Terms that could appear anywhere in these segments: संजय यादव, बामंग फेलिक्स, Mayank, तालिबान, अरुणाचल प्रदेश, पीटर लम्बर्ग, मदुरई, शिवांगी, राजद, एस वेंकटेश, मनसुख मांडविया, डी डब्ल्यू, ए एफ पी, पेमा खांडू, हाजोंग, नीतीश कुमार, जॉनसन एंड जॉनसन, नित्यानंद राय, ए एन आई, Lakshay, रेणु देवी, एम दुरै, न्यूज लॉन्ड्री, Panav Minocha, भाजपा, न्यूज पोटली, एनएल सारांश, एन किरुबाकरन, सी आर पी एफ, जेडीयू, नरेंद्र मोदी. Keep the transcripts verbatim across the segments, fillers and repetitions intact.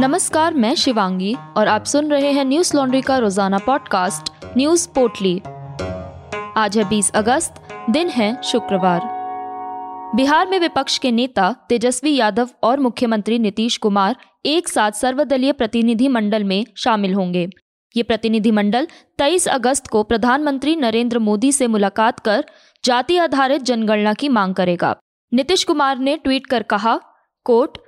नमस्कार, मैं शिवांगी और आप सुन रहे हैं न्यूज लॉन्ड्री का रोजाना पॉडकास्ट न्यूज पोटली। आज है बीस अगस्त, दिन है शुक्रवार। बिहार में विपक्ष के नेता तेजस्वी यादव और मुख्यमंत्री नीतीश कुमार एक साथ सर्वदलीय प्रतिनिधि मंडल में शामिल होंगे। ये प्रतिनिधि मंडल तेईस अगस्त को प्रधानमंत्री नरेंद्र मोदी से मुलाकात कर जाति आधारित जनगणना की मांग करेगा। नीतीश कुमार ने ट्वीट कर कहा, कोट,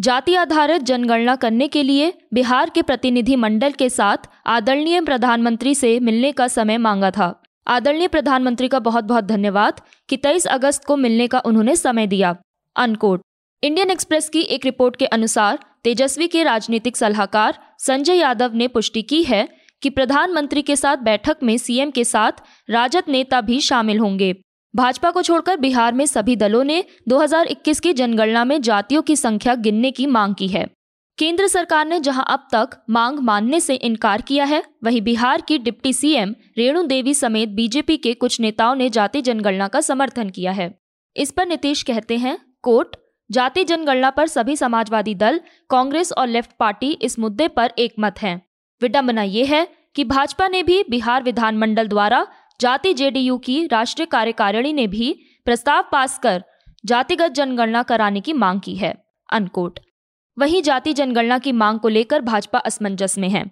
जाति आधारित जनगणना करने के लिए बिहार के प्रतिनिधि मंडल के साथ आदरणीय प्रधानमंत्री से मिलने का समय मांगा था। आदरणीय प्रधानमंत्री का बहुत बहुत धन्यवाद कि तेईस अगस्त को मिलने का उन्होंने समय दिया, अनकोट। इंडियन एक्सप्रेस की एक रिपोर्ट के अनुसार तेजस्वी के राजनीतिक सलाहकार संजय यादव ने पुष्टि की है कि प्रधानमंत्री के साथ बैठक में सीएम के साथ राजद नेता भी शामिल होंगे। भाजपा को छोड़कर बिहार में सभी दलों ने दो हज़ार इक्कीस की जनगणना में जातियों की संख्या गिनने की मांग की है। केंद्र सरकार ने जहां अब तक मांग मानने से इनकार किया है, वहीं बिहार की डिप्टी सीएम रेणु देवी समेत बीजेपी के कुछ नेताओं ने जाति जनगणना का समर्थन किया है। इस पर नीतीश कहते हैं, कोट, जाति जनगणना पर सभी समाजवादी दल, कांग्रेस और लेफ्ट पार्टी इस मुद्दे पर एकमत हैं। विडंबना ये है कि भाजपा ने भी, बिहार विधानमंडल द्वारा जाति जेडीयू की राष्ट्रीय कार्यकारिणी ने भी प्रस्ताव पास कर जातिगत जनगणना कराने की मांग की है, अनकोट। वहीं जाति जनगणना की मांग को लेकर भाजपा असमंजस में है।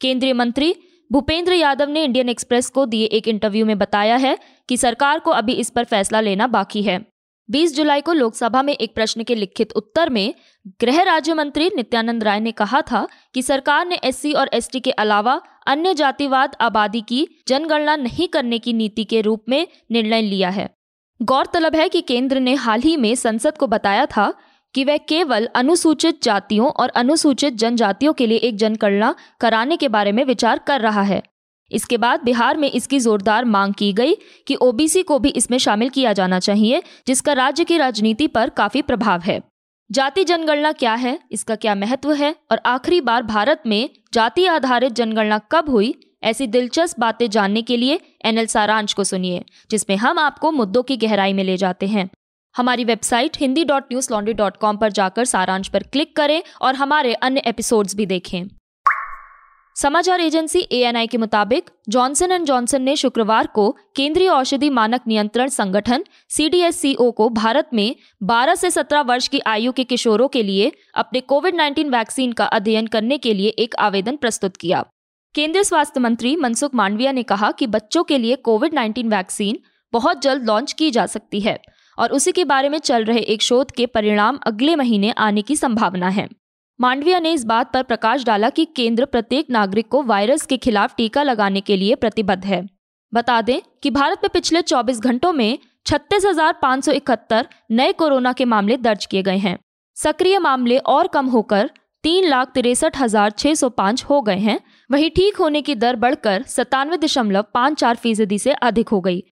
केंद्रीय मंत्री भूपेंद्र यादव ने इंडियन एक्सप्रेस को दिए एक इंटरव्यू में बताया है कि सरकार को अभी इस पर फैसला लेना बाकी है। बीस जुलाई को लोकसभा में एक प्रश्न के लिखित उत्तर में गृह राज्य मंत्री नित्यानंद राय ने कहा था कि सरकार ने एससी और एसटी के अलावा अन्य जातिवाद आबादी की जनगणना नहीं करने की नीति के रूप में निर्णय लिया है। गौरतलब है कि केंद्र ने हाल ही में संसद को बताया था कि वह केवल अनुसूचित जातियों और अनुसूचित जनजातियों के लिए एक जनगणना कराने के बारे में विचार कर रहा है। इसके बाद बिहार में इसकी जोरदार मांग की गई कि ओबीसी को भी इसमें शामिल किया जाना चाहिए, जिसका राज्य की राजनीति पर काफी प्रभाव है। जाति जनगणना क्या है, इसका क्या महत्व है और आखिरी बार भारत में जाति आधारित जनगणना कब हुई, ऐसी दिलचस्प बातें जानने के लिए एनएल सारांश को सुनिए, जिसमें हम आपको मुद्दों की गहराई में ले जाते हैं। हमारी website Hindi dot न्यूज लॉन्ड्री dot com पर जाकर सारांश पर क्लिक करें और हमारे अन्य एपिसोड्स भी देखें। समाचार एजेंसी ए एन आई के मुताबिक जॉनसन एंड जॉनसन ने शुक्रवार को केंद्रीय औषधि मानक नियंत्रण संगठन सी डी एस सी ओ को भारत में बारह से सत्रह वर्ष की आयु के किशोरों के लिए अपने कोविड उन्नीस वैक्सीन का अध्ययन करने के लिए एक आवेदन प्रस्तुत किया। केंद्रीय स्वास्थ्य मंत्री मनसुख मांडविया ने कहा कि बच्चों के लिए कोविड उन्नीस वैक्सीन बहुत जल्द लॉन्च की जा सकती है और उसी के बारे में चल रहे एक शोध के परिणाम अगले महीने आने की संभावना है। मांडविया ने इस बात पर प्रकाश डाला कि केंद्र प्रत्येक नागरिक को वायरस के खिलाफ टीका लगाने के लिए प्रतिबद्ध है। बता दें कि भारत में पिछले चौबीस घंटों में छत्तीस हज़ार पाँच सौ इकहत्तर नए कोरोना के मामले दर्ज किए गए हैं। सक्रिय मामले और कम होकर तीन लाख तिरसठ हजार छह सौ पाँच हो गए हैं। वहीं ठीक होने की दर बढ़कर सत्तानवे दशमलव पाँच चार फीसदी से अधिक हो गई।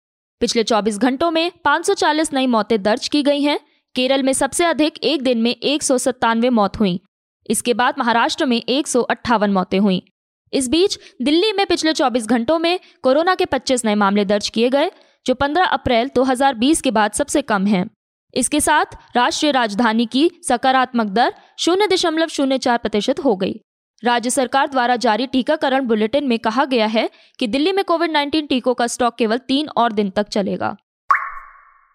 पिछले चौबीस घंटों में पाँच सौ चालीस नई मौतें दर्ज की गई हैं। केरल में सबसे अधिक एक दिन में एक सौ सत्तानवे मौत हुई। इसके बाद महाराष्ट्र में एक सौ अट्ठावन मौतें हुईं। इस बीच दिल्ली में पिछले चौबीस घंटों में कोरोना के पच्चीस नए मामले दर्ज किए गए, जो पंद्रह अप्रैल दो हज़ार बीस के बाद सबसे कम हैं। इसके साथ राष्ट्रीय राजधानी की सकारात्मक दर शून्य दशमलव शून्य चार प्रतिशत हो गई। राज्य सरकार द्वारा जारी टीकाकरण बुलेटिन में कहा गया है कि दिल्ली में कोविड उन्नीस टीकों का स्टॉक केवल तीन और दिन तक चलेगा।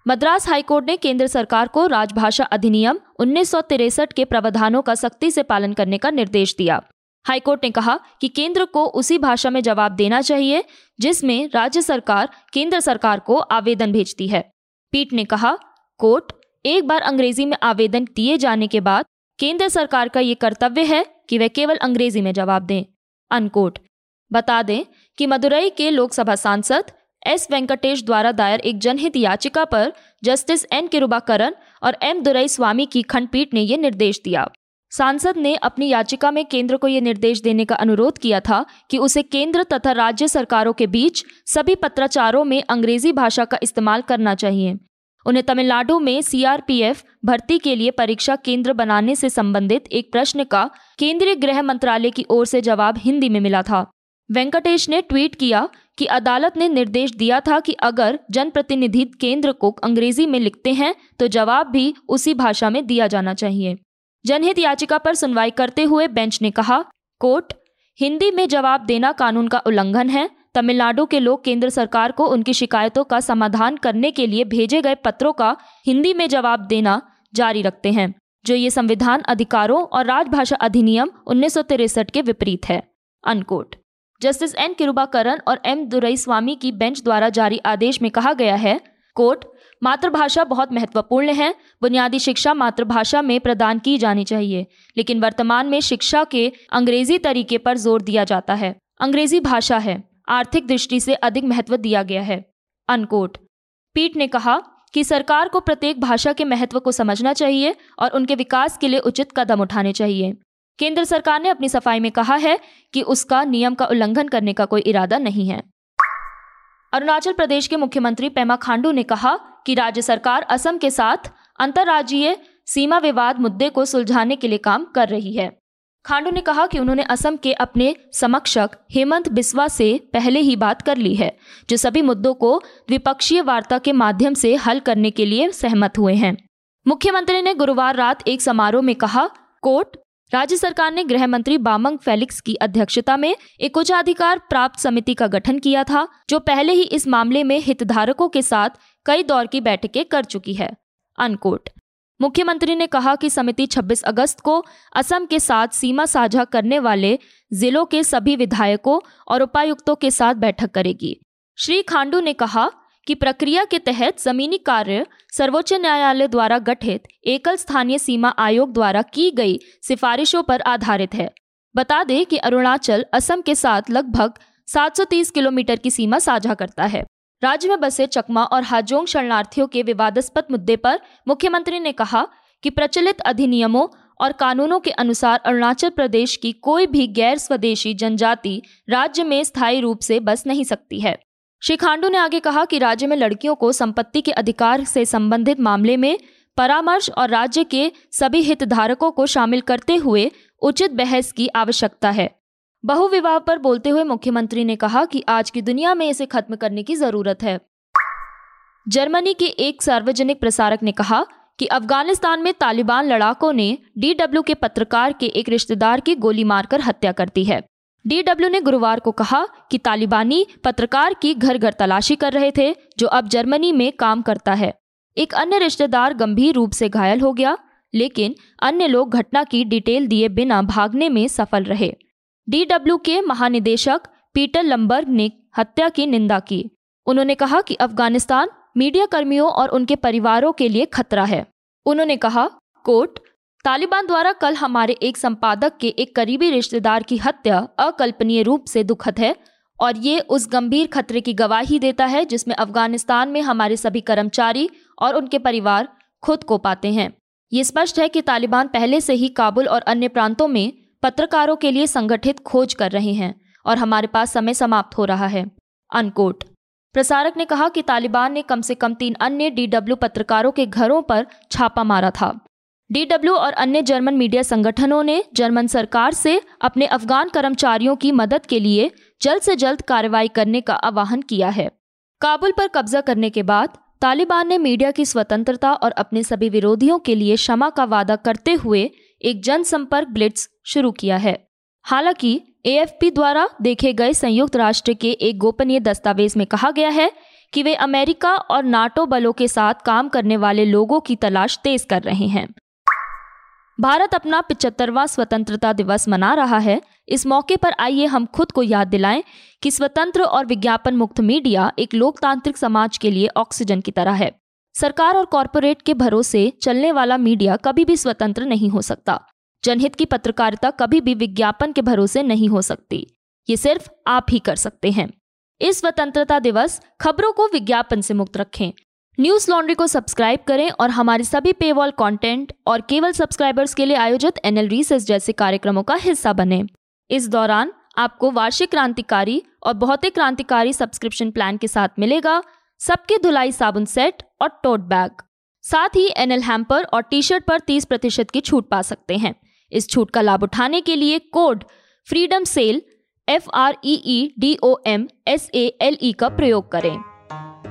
मद्रास हाईकोर्ट ने केंद्र सरकार को राजभाषा अधिनियम उन्नीस सौ तिरसठ के प्रावधानों का सख्ती से पालन करने का निर्देश दिया। हाईकोर्ट ने कहा कि केंद्र को उसी भाषा में जवाब देना चाहिए जिसमें राज्य सरकार केंद्र सरकार को आवेदन भेजती है। पीठ ने कहा, कोर्ट, एक बार अंग्रेजी में आवेदन दिए जाने के बाद केंद्र सरकार का ये कर्तव्य है कि वह केवल अंग्रेजी में जवाब दें, अनकोट। बता दें कि मदुरई के लोकसभा सांसद एस वेंकटेश द्वारा दायर एक जनहित याचिका पर जस्टिस एन किरुबाकरन और एम दुरै स्वामी की खंडपीठ ने यह निर्देश दिया। सांसद ने अपनी याचिका में केंद्र को यह निर्देश देने का अनुरोध किया था कि उसे केंद्र तथा राज्य सरकारों के बीच सभी पत्राचारों में अंग्रेजी भाषा का इस्तेमाल करना चाहिए। उन्हें तमिलनाडु में सी आर पी एफ भर्ती के लिए परीक्षा केंद्र बनाने से संबंधित एक प्रश्न का केंद्रीय गृह मंत्रालय की ओर से जवाब हिंदी में मिला था। वेंकटेश ने ट्वीट किया कि अदालत ने निर्देश दिया था कि अगर जनप्रतिनिधि केंद्र को अंग्रेजी में लिखते हैं तो जवाब भी उसी भाषा में दिया जाना चाहिए। जनहित याचिका पर सुनवाई करते हुए बेंच ने कहा, कोर्ट, हिंदी में जवाब देना कानून का उल्लंघन है। तमिलनाडु के लोग केंद्र सरकार को उनकी शिकायतों का समाधान करने के लिए भेजे गए पत्रों का हिंदी में जवाब देना जारी रखते हैं, जो ये संविधान अधिकारों और राजभाषा अधिनियम उन्नीस सौ तिरसठ के विपरीत है, अनकोट। जस्टिस एन किरुबाकरन और एम दुरै स्वामी की बेंच द्वारा जारी आदेश में कहा गया है, कोर्ट, मातृभाषा बहुत महत्वपूर्ण है। बुनियादी शिक्षा मातृभाषा में प्रदान की जानी चाहिए, लेकिन वर्तमान में शिक्षा के अंग्रेजी तरीके पर जोर दिया जाता है। अंग्रेजी भाषा है, आर्थिक दृष्टि से अधिक महत्व दिया गया है, अनकोट। पीठ ने कहा कि सरकार को प्रत्येक भाषा के महत्व को समझना चाहिए और उनके विकास के लिए उचित कदम उठाने चाहिए। केंद्र सरकार ने अपनी सफाई में कहा है कि उसका नियम का उल्लंघन करने का कोई इरादा नहीं है। अरुणाचल प्रदेश के मुख्यमंत्री पेमा खांडू ने कहा कि राज्य सरकार असम के साथ अंतर्राज्यीय सीमा विवाद मुद्दे को सुलझाने के लिए काम कर रही है। खांडू ने कहा कि उन्होंने असम के अपने समकक्षक हेमंत बिस्वा से पहले ही बात कर ली है, जो सभी मुद्दों को द्विपक्षीय वार्ता के माध्यम से हल करने के लिए सहमत हुए हैं। मुख्यमंत्री ने गुरुवार रात एक समारोह में कहा, कोर्ट, राज्य सरकार ने गृह मंत्री बामंग फेलिक्स की अध्यक्षता में एक उच्चाधिकार प्राप्त समिति का गठन किया था, जो पहले ही इस मामले में हितधारकों के साथ कई दौर की बैठकें कर चुकी है, अनकोट। मुख्यमंत्री ने कहा कि समिति छब्बीस अगस्त को असम के साथ सीमा साझा करने वाले जिलों के सभी विधायकों और उपायुक्तों के साथ बैठक करेगी। श्री खांडू ने कहा कि प्रक्रिया के तहत जमीनी कार्य सर्वोच्च न्यायालय द्वारा गठित एकल स्थानीय सीमा आयोग द्वारा की गई सिफारिशों पर आधारित है। बता दें कि अरुणाचल असम के साथ लगभग सात सौ तीस किलोमीटर की सीमा साझा करता है। राज्य में बसे चकमा और हाजोंग शरणार्थियों के विवादास्पद मुद्दे पर मुख्यमंत्री ने कहा कि प्रचलित अधिनियमों और कानूनों के अनुसार अरुणाचल प्रदेश की कोई भी गैर स्वदेशी जनजाति राज्य में स्थायी रूप से बस नहीं सकती है। श्री खांडू ने आगे कहा कि राज्य में लड़कियों को संपत्ति के अधिकार से संबंधित मामले में परामर्श और राज्य के सभी हितधारकों को शामिल करते हुए उचित बहस की आवश्यकता है। बहुविवाह पर बोलते हुए मुख्यमंत्री ने कहा कि आज की दुनिया में इसे खत्म करने की जरूरत है। जर्मनी के एक सार्वजनिक प्रसारक ने कहा कि अफगानिस्तान में तालिबान लड़ाकों ने डी डब्ल्यू के पत्रकार के एक रिश्तेदार की गोली मारकर हत्या कर दी है। डी डब्ल्यू ने गुरुवार को कहा कि तालिबानी पत्रकार की घर घर तलाशी कर रहे थे, जो अब जर्मनी में काम करता है। एक अन्य रिश्तेदार गंभीर रूप से घायल हो गया, लेकिन अन्य लोग घटना की डिटेल दिए बिना भागने में सफल रहे। डी डब्ल्यू के महानिदेशक पीटर लम्बर्ग ने हत्या की निंदा की। उन्होंने कहा कि अफगानिस्तान मीडिया कर्मियों और उनके परिवारों के लिए खतरा है। उन्होंने कहा, कोर्ट, तालिबान द्वारा कल हमारे एक संपादक के एक करीबी रिश्तेदार की हत्या अकल्पनीय रूप से दुखद है और ये उस गंभीर खतरे की गवाही देता है जिसमें अफगानिस्तान में हमारे सभी कर्मचारी और उनके परिवार खुद को पाते हैं। ये स्पष्ट है कि तालिबान पहले से ही काबुल और अन्य प्रांतों में पत्रकारों के लिए संगठित खोज कर रहे हैं और हमारे पास समय समाप्त हो रहा है, अनकोट। प्रसारक ने कहा कि तालिबान ने कम से कम तीन अन्य डी डब्ल्यू पत्रकारों के घरों पर छापा मारा था। डी डब्ल्यू और अन्य जर्मन मीडिया संगठनों ने जर्मन सरकार से अपने अफगान कर्मचारियों की मदद के लिए जल्द से जल्द कार्रवाई करने का आह्वान किया है। काबुल पर कब्जा करने के बाद तालिबान ने मीडिया की स्वतंत्रता और अपने सभी विरोधियों के लिए क्षमा का वादा करते हुए एक जनसंपर्क ब्लिट्स शुरू किया है। हालांकि ए एफ पी द्वारा देखे गए संयुक्त राष्ट्र के एक गोपनीय दस्तावेज में कहा गया है कि वे अमेरिका और नाटो बलों के साथ काम करने वाले लोगों की तलाश तेज कर रहे हैं। भारत अपना पिचहत्तरवां स्वतंत्रता दिवस मना रहा है। इस मौके पर आइए हम खुद को याद दिलाएं कि स्वतंत्र और विज्ञापन मुक्त मीडिया एक लोकतांत्रिक समाज के लिए ऑक्सीजन की तरह है। सरकार और कॉरपोरेट के भरोसे चलने वाला मीडिया कभी भी स्वतंत्र नहीं हो सकता। जनहित की पत्रकारिता कभी भी विज्ञापन के भरोसे नहीं हो सकती। ये सिर्फ आप ही कर सकते हैं। इस स्वतंत्रता दिवस खबरों को विज्ञापन से मुक्त रखें। न्यूज लॉन्ड्री को सब्सक्राइब करें और हमारे सभी पेवॉल कंटेंट और केवल सब्सक्राइबर्स के लिए आयोजित एनएल रिसर्च जैसे कार्यक्रमों का हिस्सा बने। इस दौरान आपको वार्षिक क्रांतिकारी और भौतिक क्रांतिकारी सब्सक्रिप्शन प्लान के साथ मिलेगा सबके धुलाई साबुन सेट और टोट बैग। साथ ही एनएल हैम्पर और टी शर्ट पर तीस प्रतिशत की छूट पा सकते हैं। इस छूट का लाभ उठाने के लिए code freedom sale F R E E D O M S A L E का प्रयोग करें।